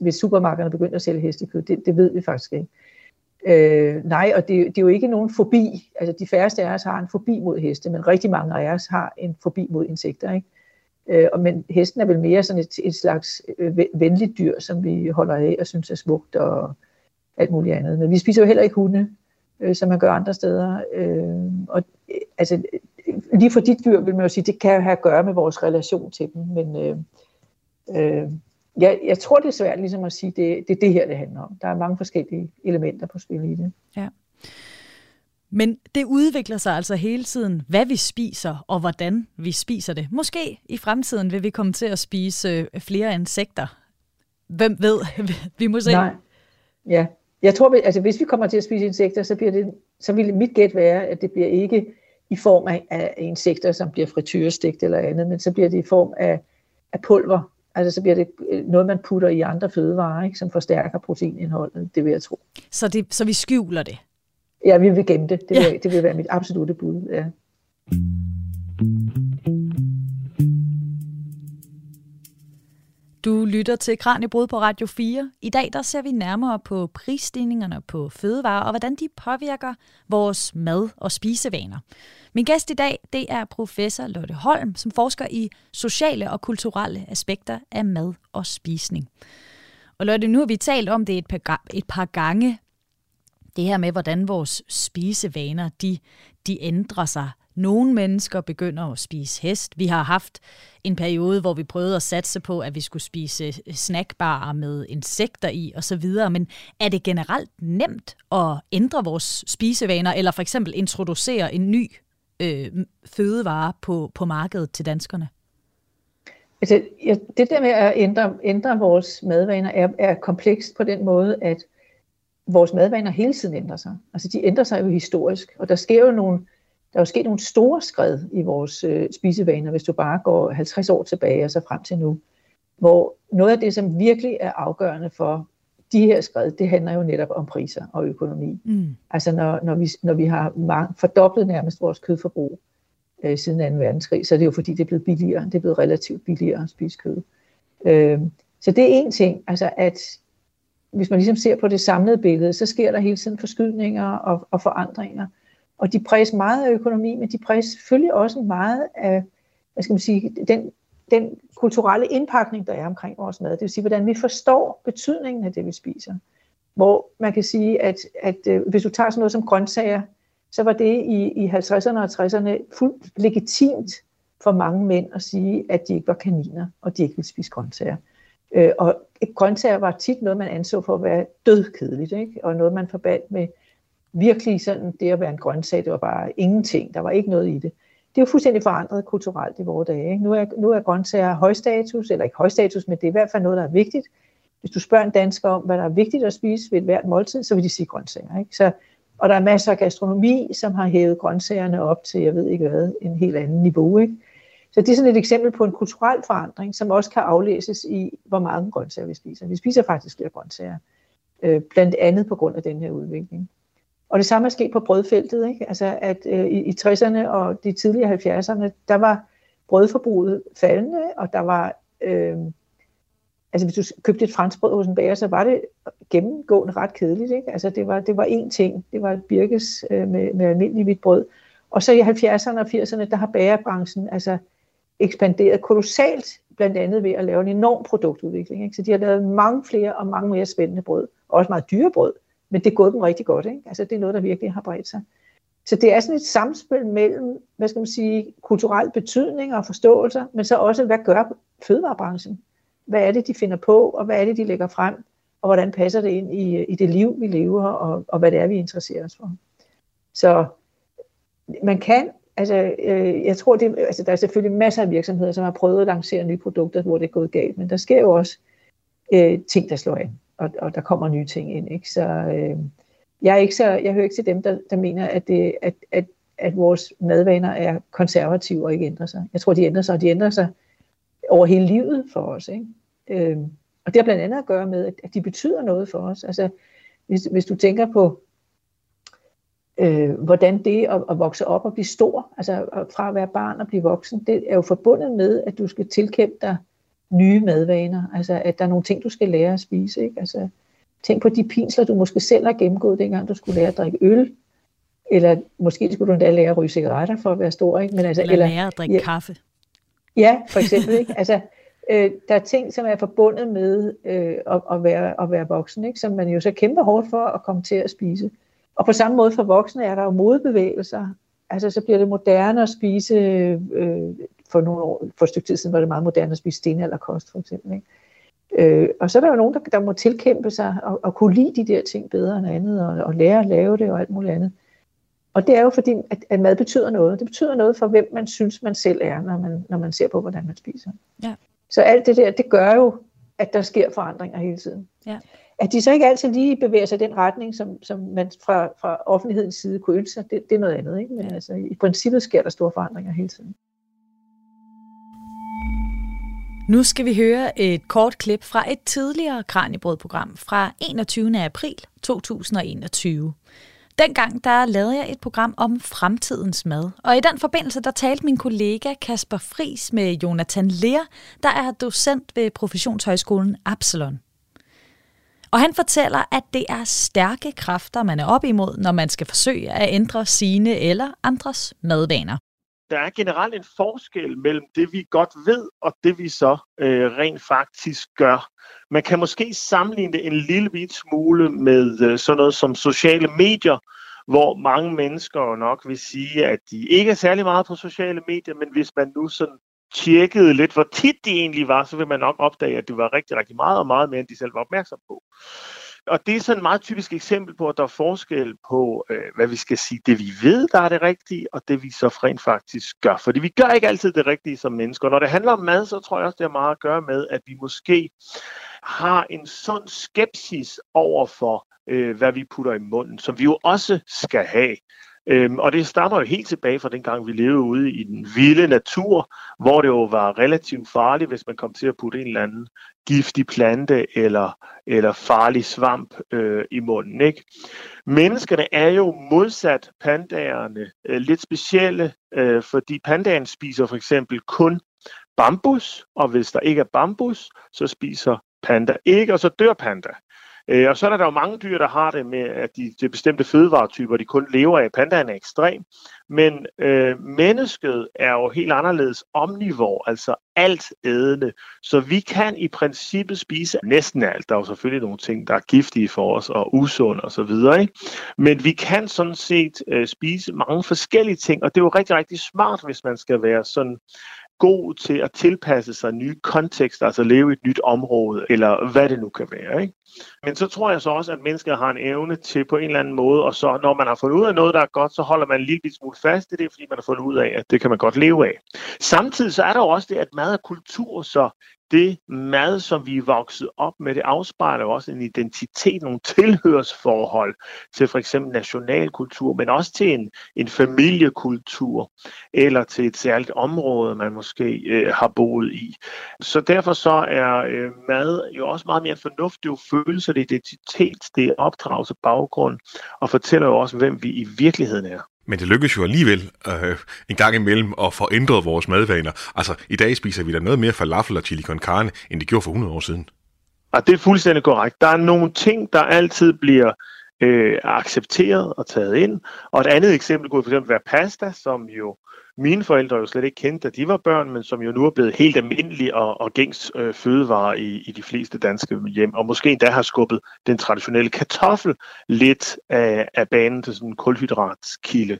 hvis supermarkederne begyndte at sælge hestekød. Det ved vi faktisk ikke. Og det er jo ikke nogen fobi. Altså de færreste af os har en fobi mod heste, men rigtig mange af os har en fobi mod insekter, ikke? Men hesten er vel mere sådan et slags venligt dyr, som vi holder af og synes er smukt og alt muligt andet. Men vi spiser jo heller ikke hunde, som man gør andre steder. Altså lige for dit dyr vil man jo sige, det kan have at gøre med vores relation til dem, men jeg tror, det er svært ligesom at sige, det er det her, det handler om. Der er mange forskellige elementer på spil i det. Ja. Men det udvikler sig altså hele tiden, hvad vi spiser og hvordan vi spiser det. Måske i fremtiden vil vi komme til at spise flere insekter. Hvem ved? Vi må se. Nej. Ja. Jeg tror, altså hvis vi kommer til at spise insekter, så vil mit gæt være, at det bliver ikke i form af insekter, som bliver frityrestegt eller andet, men så bliver det i form af pulver. Altså så bliver det noget, man putter i andre fødevarer, ikke, som forstærker proteinindholdet, det vil jeg tro. Så vi skjuler det? Ja, vi vil gemme det. Det vil være mit absolutte bud, ja. Du lytter til Kraniebrud på Radio 4. I dag der ser vi nærmere på prisstigningerne på fødevarer og hvordan de påvirker vores mad- og spisevaner. Min gæst i dag det er professor Lotte Holm, som forsker i sociale og kulturelle aspekter af mad og spisning. Og Lotte, nu har vi talt om det et par gange, det her med hvordan vores spisevaner de ændrer sig Nogle mennesker begynder at spise hest. Vi har haft en periode, hvor vi prøvede at satse på, at vi skulle spise snackbarer med insekter i osv. Men er det generelt nemt at ændre vores spisevaner, eller for eksempel introducere en ny fødevare på markedet til danskerne? Altså, det der med at ændre vores madvaner er komplekst på den måde, at vores madvaner hele tiden ændrer sig. Altså, de ændrer sig jo historisk, og der er jo sket nogle store skred i vores spisevaner, hvis du bare går 50 år tilbage og så frem til nu, hvor noget af det, som virkelig er afgørende for de her skred, det handler jo netop om priser og økonomi. Mm. Altså når vi har fordoblet nærmest vores kødforbrug siden 2. verdenskrig, så er det jo fordi, det er blevet billigere. Det er blevet relativt billigere at spise kød. Så det er en ting, altså at hvis man ligesom ser på det samlede billede, så sker der hele tiden forskydninger og forandringer. Og de præges meget af økonomi, men de præges selvfølgelig også meget af, hvad skal man sige, den kulturelle indpakning, der er omkring vores mad. Det vil sige, hvordan vi forstår betydningen af det, vi spiser. Hvor man kan sige, at hvis du tager sådan noget som grøntsager, så var det i 50'erne og 60'erne fuldt legitimt for mange mænd at sige, at de ikke var kaniner, og de ikke ville spise grøntsager. Og grøntsager var tit noget, man anså for at være dødkedeligt, ikke? Og noget, man forbandt med virkelig sådan, det at være en grøntsag, det var bare ingenting, der var ikke noget i det. Det er jo fuldstændig forandret kulturelt i vores dage, ikke? Nu er grøntsager højstatus, eller ikke højstatus, men det er i hvert fald noget, der er vigtigt. Hvis du spørger en dansker om, hvad der er vigtigt at spise ved et hvert måltid, så vil de sige grøntsager, ikke? Så, og der er masser af gastronomi, som har hævet grøntsagerne op til, jeg ved ikke hvad, en helt anden niveau, ikke? Så det er sådan et eksempel på en kulturel forandring, som også kan aflæses i, hvor mange grøntsager vi spiser. Vi spiser faktisk flere grøntsager, blandt andet på grund af den her udvikling. Og det samme er sket på brødfeltet, ikke? Altså at i 60'erne og de tidlige 70'erne, der var brødforbruget faldende, og der var, altså hvis du købte et franskbrød hos en bager, så var det gennemgående ret kedeligt, ikke? Altså det var én ting, det var birkes med almindelig hvidt brød. Og så i 70'erne og 80'erne, der har bagerbranchen altså ekspanderet kolossalt, blandt andet ved at lave en enorm produktudvikling, ikke? Så de har lavet mange flere og mange mere spændende brød, og også meget dyre brød. Men det går dem rigtig godt, ikke? Altså, det er noget, der virkelig har bredt sig. Så det er sådan et samspil mellem, hvad skal man sige, kulturel betydning og forståelser, men så også, hvad gør fødevarebranchen? Hvad er det, de finder på, og hvad er det, de lægger frem? Og hvordan passer det ind i det liv, vi lever, og hvad det er, vi interesserer os for? Så man kan, altså, jeg tror, altså, der er selvfølgelig masser af virksomheder, som har prøvet at lancere nye produkter, hvor det er gået galt, men der sker jo også ting, der slår an. Og der kommer nye ting ind, ikke? Så jeg hører ikke til dem, der mener, at vores madvaner er konservative og ikke ændrer sig. Jeg tror, de ændrer sig, og de ændrer sig over hele livet for os, ikke? Og det har blandt andet at gøre med, at de betyder noget for os. Altså, hvis du tænker på, hvordan det at vokse op og blive stor, altså fra at være barn og blive voksen, det er jo forbundet med, at du skal tilkæmpe dig nye madvaner, altså at der er nogle ting, du skal lære at spise, ikke? Altså, tænk på de pinsler, du måske selv har gennemgået, dengang du skulle lære at drikke øl, eller måske skulle du endda lære at ryge cigaretter for at være stor, ikke? Men altså, eller lære at drikke kaffe. Ja, for eksempel, ikke? Altså, der er ting, som er forbundet med at være voksen, ikke? Som man jo så kæmper hårdt for at komme til at spise. Og på samme måde for voksne er der jo modbevægelser, altså så bliver det moderne at spise... For et stykke tid siden var det meget moderne at spise stenalderkost, for eksempel, ikke? Og så er der jo nogen, der må tilkæmpe sig og kunne lide de der ting bedre end andet, og lære at lave det og alt muligt andet. Og det er jo fordi, at mad betyder noget. Det betyder noget for, hvem man synes, man selv er, når man ser på, hvordan man spiser. Ja. Så alt det der, det gør jo, at der sker forandringer hele tiden. Ja. At de så ikke altid lige bevæger sig i den retning, som man fra offentlighedens side kunne ønske sig, det er noget andet, ikke? Men altså, i princippet sker der store forandringer hele tiden. Nu skal vi høre et kort klip fra et tidligere Kraniebrud-program fra 21. april 2021. Dengang der lavede jeg et program om fremtidens mad, og i den forbindelse der talte min kollega Kasper Friis med Jonathan Leer, der er docent ved Professionshøjskolen Absalon. Og han fortæller, at det er stærke kræfter, man er op imod, når man skal forsøge at ændre sine eller andres madvaner. Der er generelt en forskel mellem det, vi godt ved, og det, vi så rent faktisk gør. Man kan måske sammenligne det en lille smule med sådan noget som sociale medier, hvor mange mennesker nok vil sige, at de ikke er særlig meget på sociale medier, men hvis man nu sådan tjekkede lidt, hvor tit de egentlig var, så vil man nok opdage, at det var rigtig, rigtig meget, og meget mere, end de selv var opmærksom på. Og det er sådan et meget typisk eksempel på, at der er forskel på, hvad vi skal sige, det vi ved, der er det rigtige, og det vi så rent faktisk gør. Fordi vi gør ikke altid det rigtige som mennesker. Når det handler om mad, så tror jeg også, det har meget at gøre med, at vi måske har en sund skepsis over for, hvad vi putter i munden, som vi jo også skal have. Og det stammer jo helt tilbage fra dengang, vi levede ude i den vilde natur, hvor det jo var relativt farligt, hvis man kom til at putte en eller anden giftig plante eller farlig svamp i munden, ikke? Menneskerne er jo modsat pandagerne lidt specielle, fordi pandagen spiser for eksempel kun bambus, og hvis der ikke er bambus, så spiser panda ikke, og så dør panda. Og så er der jo mange dyr, der har det med, at de bestemte fødevaretyper, de kun lever af. Pandaen er ekstrem, men mennesket er jo helt anderledes omnivor, altså altædende. Så vi kan i princippet spise næsten alt. Der er jo selvfølgelig nogle ting, der er giftige for os og usunde og så videre, ikke? Men vi kan sådan set spise mange forskellige ting, og det er jo rigtig, rigtig smart, hvis man skal være sådan god til at tilpasse sig nye kontekster, altså leve i et nyt område, eller hvad det nu kan være, ikke? Men så tror jeg så også, at mennesker har en evne til på en eller anden måde, og så når man har fundet ud af noget, der er godt, så holder man en lille smule fast i det, fordi man har fundet ud af, at det kan man godt leve af. Samtidig så er der jo også det, at mad og kultur, så det mad, som vi er vokset op med, det afspejler også en identitet, nogle tilhørsforhold til for eksempel nationalkultur, men også til en familiekultur, eller til et særligt område, man måske har boet i. Så derfor så er mad jo også meget mere fornuftig, jo følelser, det er identitet, det er opdragelse, baggrund, og fortæller jo også, hvem vi i virkeligheden er. Men det lykkes jo alligevel en gang imellem at få ændret vores madvaner. Altså, i dag spiser vi da noget mere falafel og chili con carne, end det gjorde for 100 år siden. Og det er fuldstændig korrekt. Der er nogle ting, der altid bliver accepteret og taget ind. Og et andet eksempel kunne fx være pasta, som jo mine forældre jo slet ikke kendte, da de var børn, men som jo nu er blevet helt almindelig og gængs fødevarer i de fleste danske hjem, og måske endda har skubbet den traditionelle kartoffel lidt af banen til sådan en kulhydratskilde.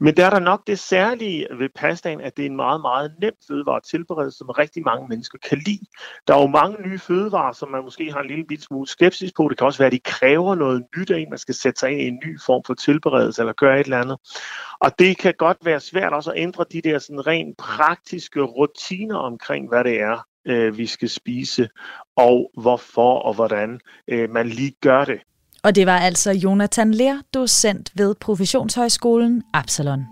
Men der er der nok det særlige ved pastaen, at det er en meget, meget nem fødevare tilberedt, som rigtig mange mennesker kan lide. Der er jo mange nye fødevarer, som man måske har en lille bit smule skepsis på. Det kan også være, at de kræver noget nyt af en. Man skal sætte sig ind i en ny form for tilberedelse eller gøre et eller andet. Og det kan godt være svært også at ændre de der sådan rent praktiske rutiner omkring, hvad det er, vi skal spise, og hvorfor og hvordan man lige gør det. Og det var altså Jonathan Leer, docent ved Professionshøjskolen Absalon.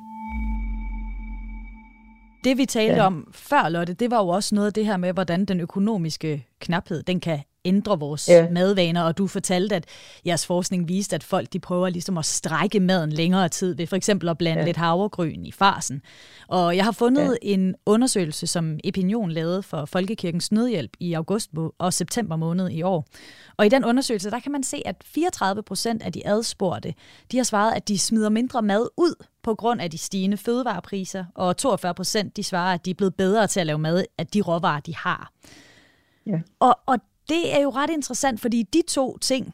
Det vi talte om før, Lotte, det var jo også noget af det her med, hvordan den økonomiske knaphed, den kan ændre vores madvaner, og du fortalte, at jeres forskning viste, at folk de prøver ligesom at strække maden længere tid, ved for eksempel at blande lidt havregryn i farsen. Og jeg har fundet en undersøgelse, som Epinion lavede for Folkekirkens Nødhjælp i august og september måned i år. Og i den undersøgelse, der kan man se, at 34% af de adspurgte, de har svaret, at de smider mindre mad ud på grund af de stigende fødevarepriser, og 42% de svarer, at de er blevet bedre til at lave mad af de råvarer, de har. Ja. Og det er jo ret interessant, fordi de to ting,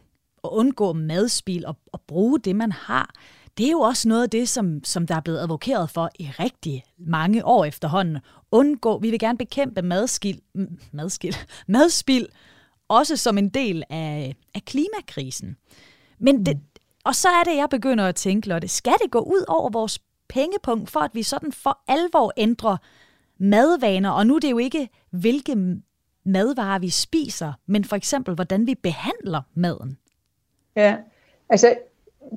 at undgå madspil og bruge det, man har, det er jo også noget af det, som der er blevet advokeret for i rigtig mange år efterhånden. Vi vil gerne bekæmpe madspil, også som en del af klimakrisen. Men det, og så er det, jeg begynder at tænke, Lotte, skal det gå ud over vores pengepunkt, for at vi sådan for alvor ændrer madvaner? Og nu er det jo ikke, hvilke madvarer, vi spiser, men for eksempel, hvordan vi behandler maden. Ja, altså,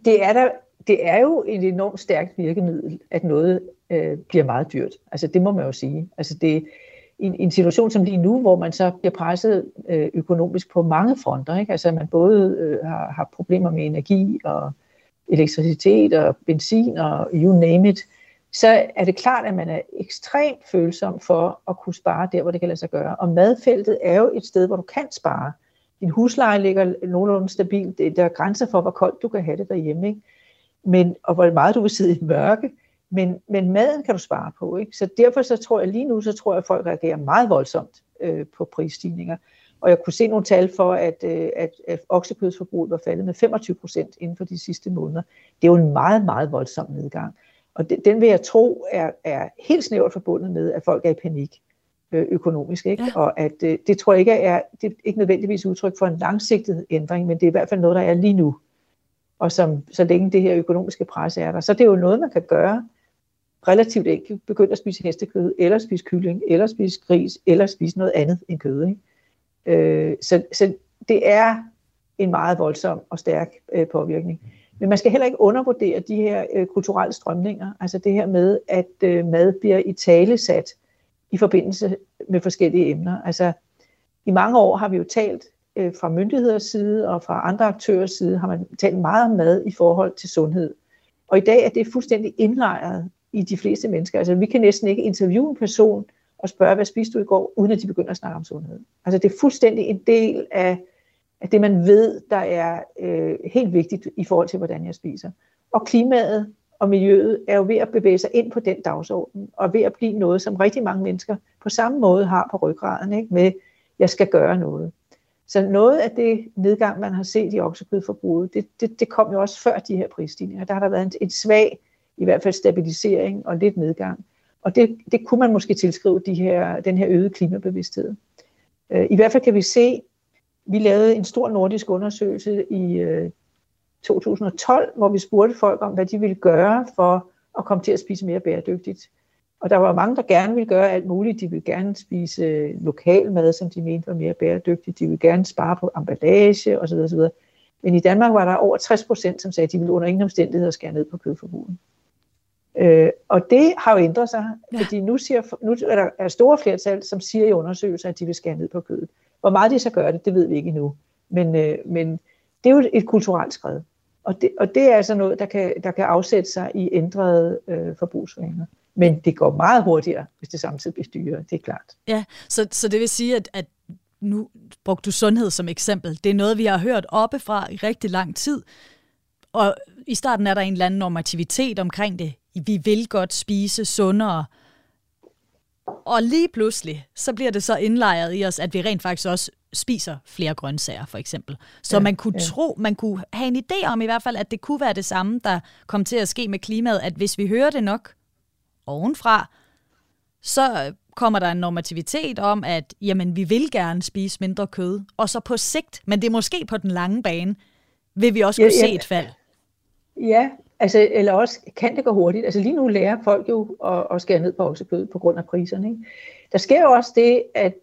det er jo et enormt stærkt virkemiddel, at noget bliver meget dyrt. Altså, det må man jo sige. Altså, det er en situation som lige nu, hvor man så bliver presset økonomisk på mange fronter, ikke? Altså, man både har problemer med energi og elektricitet og benzin og you name it, så er det klart, at man er ekstremt følsom for at kunne spare der, hvor det kan lade sig gøre. Og madfeltet er jo et sted, hvor du kan spare. Din husleje ligger nogenlunde stabilt. Der er grænser for, hvor koldt du kan have det derhjemme, ikke? Og hvor meget du vil sidde i mørke. Men maden kan du spare på, ikke? Så derfor så tror jeg lige nu, at folk reagerer meget voldsomt på prisstigninger. Og jeg kunne se nogle tal for, at oksekødsforbruget var faldet med 25% inden for de sidste måneder. Det er jo en meget, meget voldsom nedgang. Og den vil jeg tro er helt snævert forbundet med, at folk er i panik økonomisk. Ikke? Ja. Og at det tror jeg ikke det er ikke nødvendigvis udtryk for en langsigtet ændring, men det er i hvert fald noget, der er lige nu. Og som, så længe det her økonomiske pres er der, så det er jo noget, man kan gøre relativt enkelt. Begynde at spise hestekød, eller spise kylling, eller spise gris, eller spise noget andet end kød. Ikke? Så det er en meget voldsom og stærk påvirkning. Men man skal heller ikke undervurdere de her kulturelle strømninger, altså det her med, at mad bliver i tale sat i forbindelse med forskellige emner. Altså i mange år har vi jo talt fra myndigheders side og fra andre aktørers side, har man talt meget om mad i forhold til sundhed. Og i dag er det fuldstændig indlejret i de fleste mennesker. Altså vi kan næsten ikke interviewe en person og spørge, hvad spiste du i går, uden at de begynder at snakke om sundhed. Altså det er fuldstændig en del af det, man ved, der er helt vigtigt i forhold til, hvordan jeg spiser. Og klimaet og miljøet er jo ved at bevæge sig ind på den dagsorden, og ved at blive noget, som rigtig mange mennesker på samme måde har på ryggraden, ikke? Med, jeg skal gøre noget. Så noget af det nedgang, man har set i oksekødforbruget, det kom jo også før de her prisstigninger. Der har der været en svag, i hvert fald stabilisering og lidt nedgang. Og det kunne man måske tilskrive den her øgede klimabevidsthed. I hvert fald kan vi se, vi lavede en stor nordisk undersøgelse i 2012, hvor vi spurgte folk om, hvad de ville gøre for at komme til at spise mere bæredygtigt. Og der var mange, der gerne ville gøre alt muligt. De ville gerne spise lokal mad, som de mente var mere bæredygtigt. De ville gerne spare på emballage osv. osv. Men i Danmark var der over 60%, som sagde, at de ville under ingen omstændigheder skære ned på kødforbruget. Og det har jo ændret sig, fordi nu er der store flertal, som siger i undersøgelser, at de vil skære ned på kødet. Hvor meget de så gør det ved vi ikke endnu. Men det er jo et kulturelt skred. Og det er altså noget, der kan afsætte sig i ændrede forbrugsvaner. Men det går meget hurtigere, hvis det samtidig bliver dyrere, det er klart. Ja, så det vil sige, at nu brugte du sundhed som eksempel. Det er noget, vi har hørt oppefra i rigtig lang tid. Og i starten er der en eller anden normativitet omkring det. Vi vil godt spise sundere. Og lige pludselig, så bliver det så indlejret i os, at vi rent faktisk også spiser flere grøntsager, for eksempel. Så man kunne tro, man kunne have en idé om i hvert fald, at det kunne være det samme, der kom til at ske med klimaet, at hvis vi hører det nok ovenfra, så kommer der en normativitet om, at jamen, vi vil gerne spise mindre kød, og så på sigt, men det er måske på den lange bane, vil vi også kunne se et fald. Ja, altså, eller også kan det gå hurtigt. Altså lige nu lærer folk jo at skære ned på oksekød på grund af priserne. Ikke? Der sker jo også det, at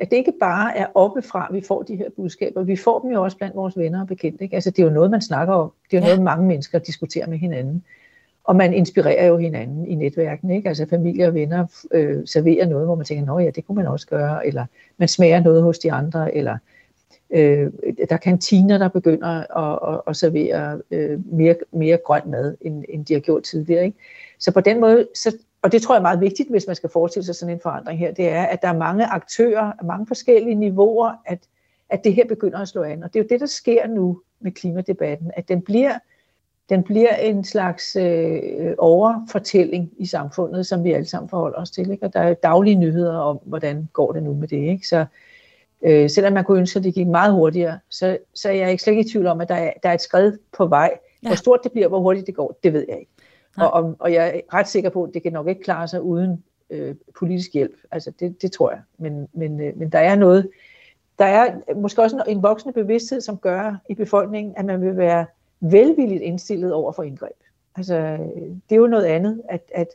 det ikke bare er oppefra, vi får de her budskaber. Vi får dem jo også blandt vores venner og bekendte. Ikke? Altså det er jo noget, man snakker om. Det er jo noget, mange mennesker diskuterer med hinanden. Og man inspirerer jo hinanden i netværkene. Ikke? Altså familie og venner serverer noget, hvor man tænker, nå ja, det kunne man også gøre. Eller man smager noget hos de andre, eller... Der er kantiner, der begynder at servere mere grøn mad, end de har gjort tidligere. Ikke? Så på den måde, og det tror jeg er meget vigtigt, hvis man skal forestille sig sådan en forandring her, det er, at der er mange aktører, mange forskellige niveauer, at det her begynder at slå an. Og det er jo det, der sker nu med klimadebatten, at den bliver en slags overfortælling i samfundet, som vi alle sammen forholder os til. Ikke? Og der er daglige nyheder om, hvordan går det nu med det. Ikke? Så selvom man kunne ønske, at det gik meget hurtigere, så er jeg slet ikke i tvivl om, at der er et skred på vej. Ja. Hvor stort det bliver, hvor hurtigt det går, det ved jeg ikke. Og jeg er ret sikker på, at det kan nok ikke klare sig uden politisk hjælp. Altså det tror jeg. Men der er noget. Der er måske også en voksende bevidsthed, som gør i befolkningen, at man vil være velvilligt indstillet over for indgreb. Altså det er jo noget andet, at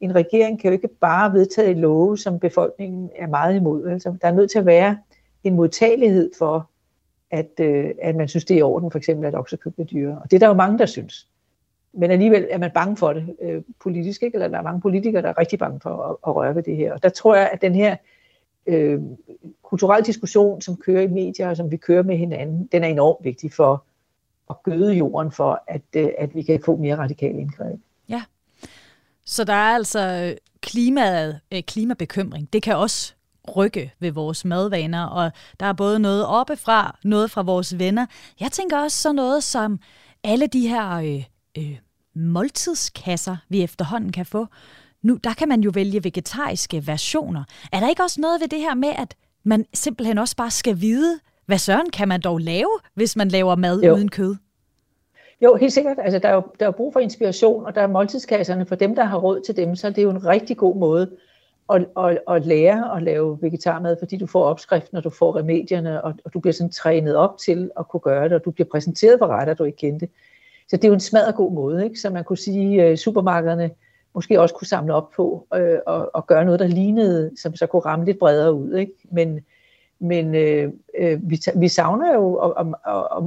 en regering kan jo ikke bare vedtage love, som befolkningen er meget imod. Altså der er nødt til at være en modtagelighed for, at man synes, det er i orden, for eksempel at oksekød bliver dyrere. Og det er der jo mange, der synes. Men alligevel er man bange for det politisk, ikke? Eller der er mange politikere, der er rigtig bange for at røre ved det her. Og der tror jeg, at den her kulturelle diskussion, som kører i medier, og som vi kører med hinanden, den er enormt vigtig for at gøde jorden for, at vi kan få mere radikale indgreb. Ja, så der er altså klimabekymring. Det kan også rykke ved vores madvaner, og der er både noget oppefra, noget fra vores venner. Jeg tænker også sådan noget som alle de her måltidskasser, vi efterhånden kan få. Nu, der kan man jo vælge vegetariske versioner. Er der ikke også noget ved det her med, at man simpelthen også bare skal vide, hvad søren kan man dog lave, hvis man laver mad uden kød? Jo, helt sikkert. Altså, der er brug for inspiration, og der er måltidskasserne for dem, der har råd til dem, så det er jo en rigtig god måde at lære at lave vegetarmad, fordi du får opskriften, og du får remedierne, og du bliver sådan trænet op til at kunne gøre det, og du bliver præsenteret for retter, du ikke kendte. Så det er jo en smadret god måde, ikke? Så man kunne sige, supermarkederne måske også kunne samle op på og gøre noget, der lignede, som så kunne ramme lidt bredere ud, ikke? Men vi savner jo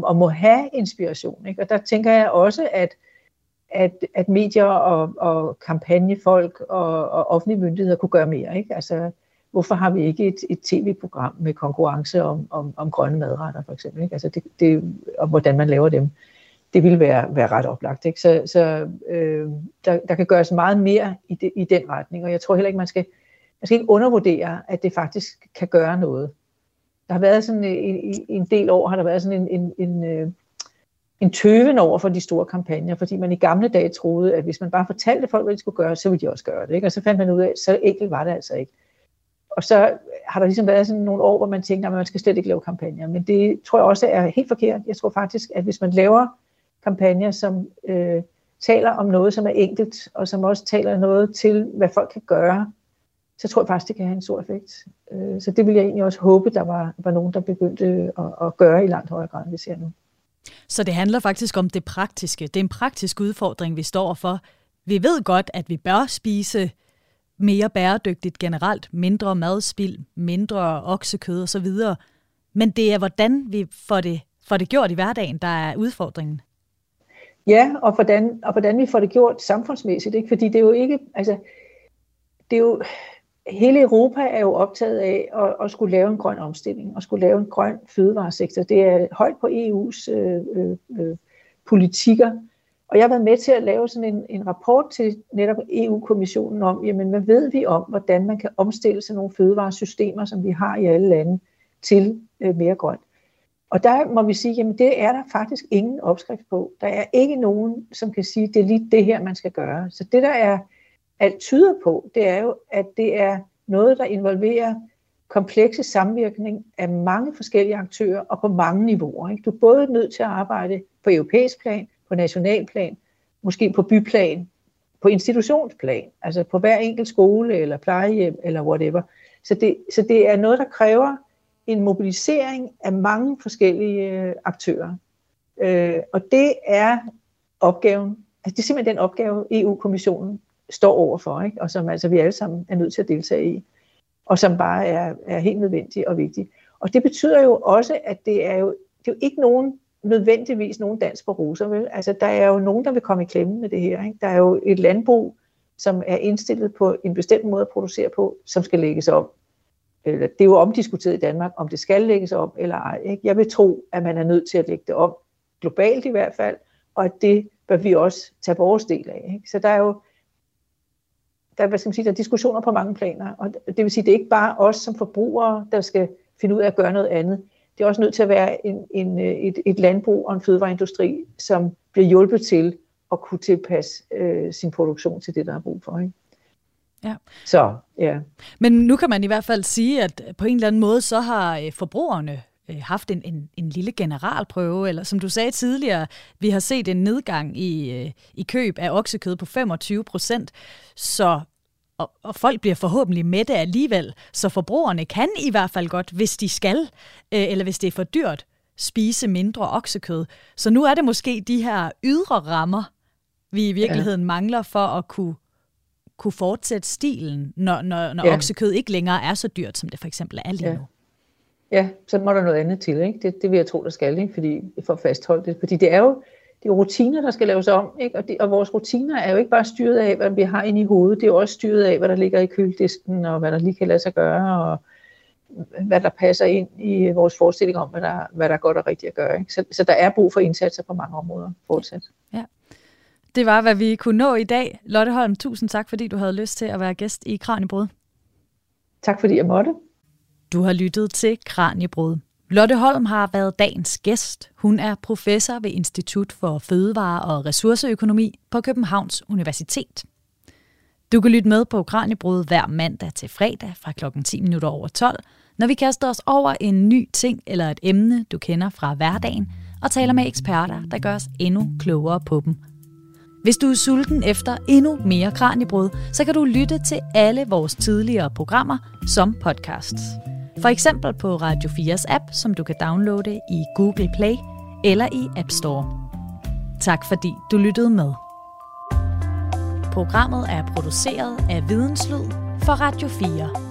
og må have inspiration, ikke? Og der tænker jeg også, at medier og kampagnefolk og offentlige myndigheder kunne gøre mere, ikke? Altså, hvorfor har vi ikke et tv-program med konkurrence om grønne madretter, for eksempel, ikke? Altså, det, og hvordan man laver dem. Det ville være ret oplagt, ikke? Så der kan gøres meget mere i den retning, og jeg tror heller ikke, man skal ikke undervurdere, at det faktisk kan gøre noget. Der har været sådan en del år, har der været sådan en tøven over for de store kampagner, fordi man i gamle dage troede, at hvis man bare fortalte folk, hvad de skulle gøre, så ville de også gøre det, ikke? Og så fandt man ud af, at så enkelt var det altså ikke. Og så har der ligesom været sådan nogle år, hvor man tænkte, at man skal slet ikke lave kampagner. Men det tror jeg også er helt forkert. Jeg tror faktisk, at hvis man laver kampagner, som taler om noget, som er enkelt, og som også taler noget til, hvad folk kan gøre, så tror jeg faktisk, det kan have en stor effekt. Så det vil jeg egentlig også håbe, der var nogen, der begyndte at gøre i langt højere grad, end vi ser nu. Så det handler faktisk om det praktiske. Det er en praktisk udfordring, vi står for. Vi ved godt, at vi bør spise mere bæredygtigt generelt, mindre madspild, mindre oksekød osv. Men det er, hvordan vi får det gjort i hverdagen, der er udfordringen. Ja, og hvordan vi får det gjort samfundsmæssigt, ikke? Fordi det er jo ikke... Altså, det er jo... Hele Europa er jo optaget af at skulle lave en grøn omstilling, og skulle lave en grøn fødevaresektor. Det er højt på EU's politikker. Og jeg har været med til at lave sådan en rapport til netop EU-kommissionen om, jamen hvad ved vi om, hvordan man kan omstille sådan nogle fødevaresystemer, som vi har i alle lande, til mere grønt. Og der må vi sige, jamen det er der faktisk ingen opskrift på. Der er ikke nogen, som kan sige, det er lige det her, man skal gøre. Så det der er... Alt tyder på, det er jo, at det er noget, der involverer komplekse samvirkning af mange forskellige aktører og på mange niveauer, ikke? Du er både nødt til at arbejde på europæisk plan, på national plan, måske på byplan, på institutionsplan, altså på hver enkelt skole eller plejehjem eller whatever. Så det er noget, der kræver en mobilisering af mange forskellige aktører. Og det er opgaven, altså det er simpelthen den opgave, EU-kommissionen står overfor, ikke? Og som altså vi alle sammen er nødt til at deltage i, og som bare er helt nødvendig og vigtig. Og det betyder jo også, at det er jo ikke nødvendigvis nogen dans på roser, vel? Altså der er jo nogen, der vil komme i klemme med det her, ikke? Der er jo et landbrug, som er indstillet på en bestemt måde at producere på, som skal lægges om. Eller det er jo omdiskuteret i Danmark, om det skal lægges om eller ej, ikke? Jeg vil tro, at man er nødt til at lægge det om, globalt i hvert fald, og at det bør vi også tage vores del af, ikke? Så der er diskussioner på mange planer, og det vil sige, det er ikke bare os som forbrugere, der skal finde ud af at gøre noget andet. Det er også nødt til at være et landbrug og en fødevareindustri, som bliver hjulpet til at kunne tilpasse sin produktion til det, der er brug for, ikke? Ja. Så, ja. Men nu kan man i hvert fald sige, at på en eller anden måde, så har forbrugerne haft en lille generalprøve, eller som du sagde tidligere, vi har set en nedgang i køb af oksekød på 25%, så, og folk bliver forhåbentlig mætte alligevel, så forbrugerne kan i hvert fald godt, hvis de skal, eller hvis det er for dyrt, spise mindre oksekød. Så nu er det måske de her ydre rammer, vi i virkeligheden mangler for at kunne fortsætte stilen, når oksekød ikke længere er så dyrt, som det for eksempel er lige nu. Ja, så må der noget andet til, ikke? Det vil jeg tro, der skal, ikke? For at fastholde det. Fordi det er jo rutiner, der skal laves om, ikke? Og vores rutiner er jo ikke bare styret af, hvad vi har inde i hovedet. Det er jo også styret af, hvad der ligger i køledisken, og hvad der lige kan lade sig gøre, og hvad der passer ind i vores forestilling om, hvad der er godt og rigtigt at gøre, ikke? Så der er brug for indsatser på mange områder fortsat. Ja, det var, hvad vi kunne nå i dag. Lotte Holm, tusind tak, fordi du havde lyst til at være gæst i Kraniebrud. Tak, fordi jeg måtte. Du har lyttet til Kraniebrud. Lotte Holm har været dagens gæst. Hun er professor ved Institut for Fødevare- og Ressourceøkonomi på Københavns Universitet. Du kan lytte med på Kraniebrud hver mandag til fredag fra kl. 10 minutter over 12 når vi kaster os over en ny ting eller et emne, du kender fra hverdagen, og taler med eksperter, der gør os endnu klogere på dem. Hvis du er sulten efter endnu mere Kraniebrud, så kan du lytte til alle vores tidligere programmer som podcasts. For eksempel på Radio 4's app, som du kan downloade i Google Play eller i App Store. Tak fordi du lyttede med. Programmet er produceret af Videnslyd for Radio 4.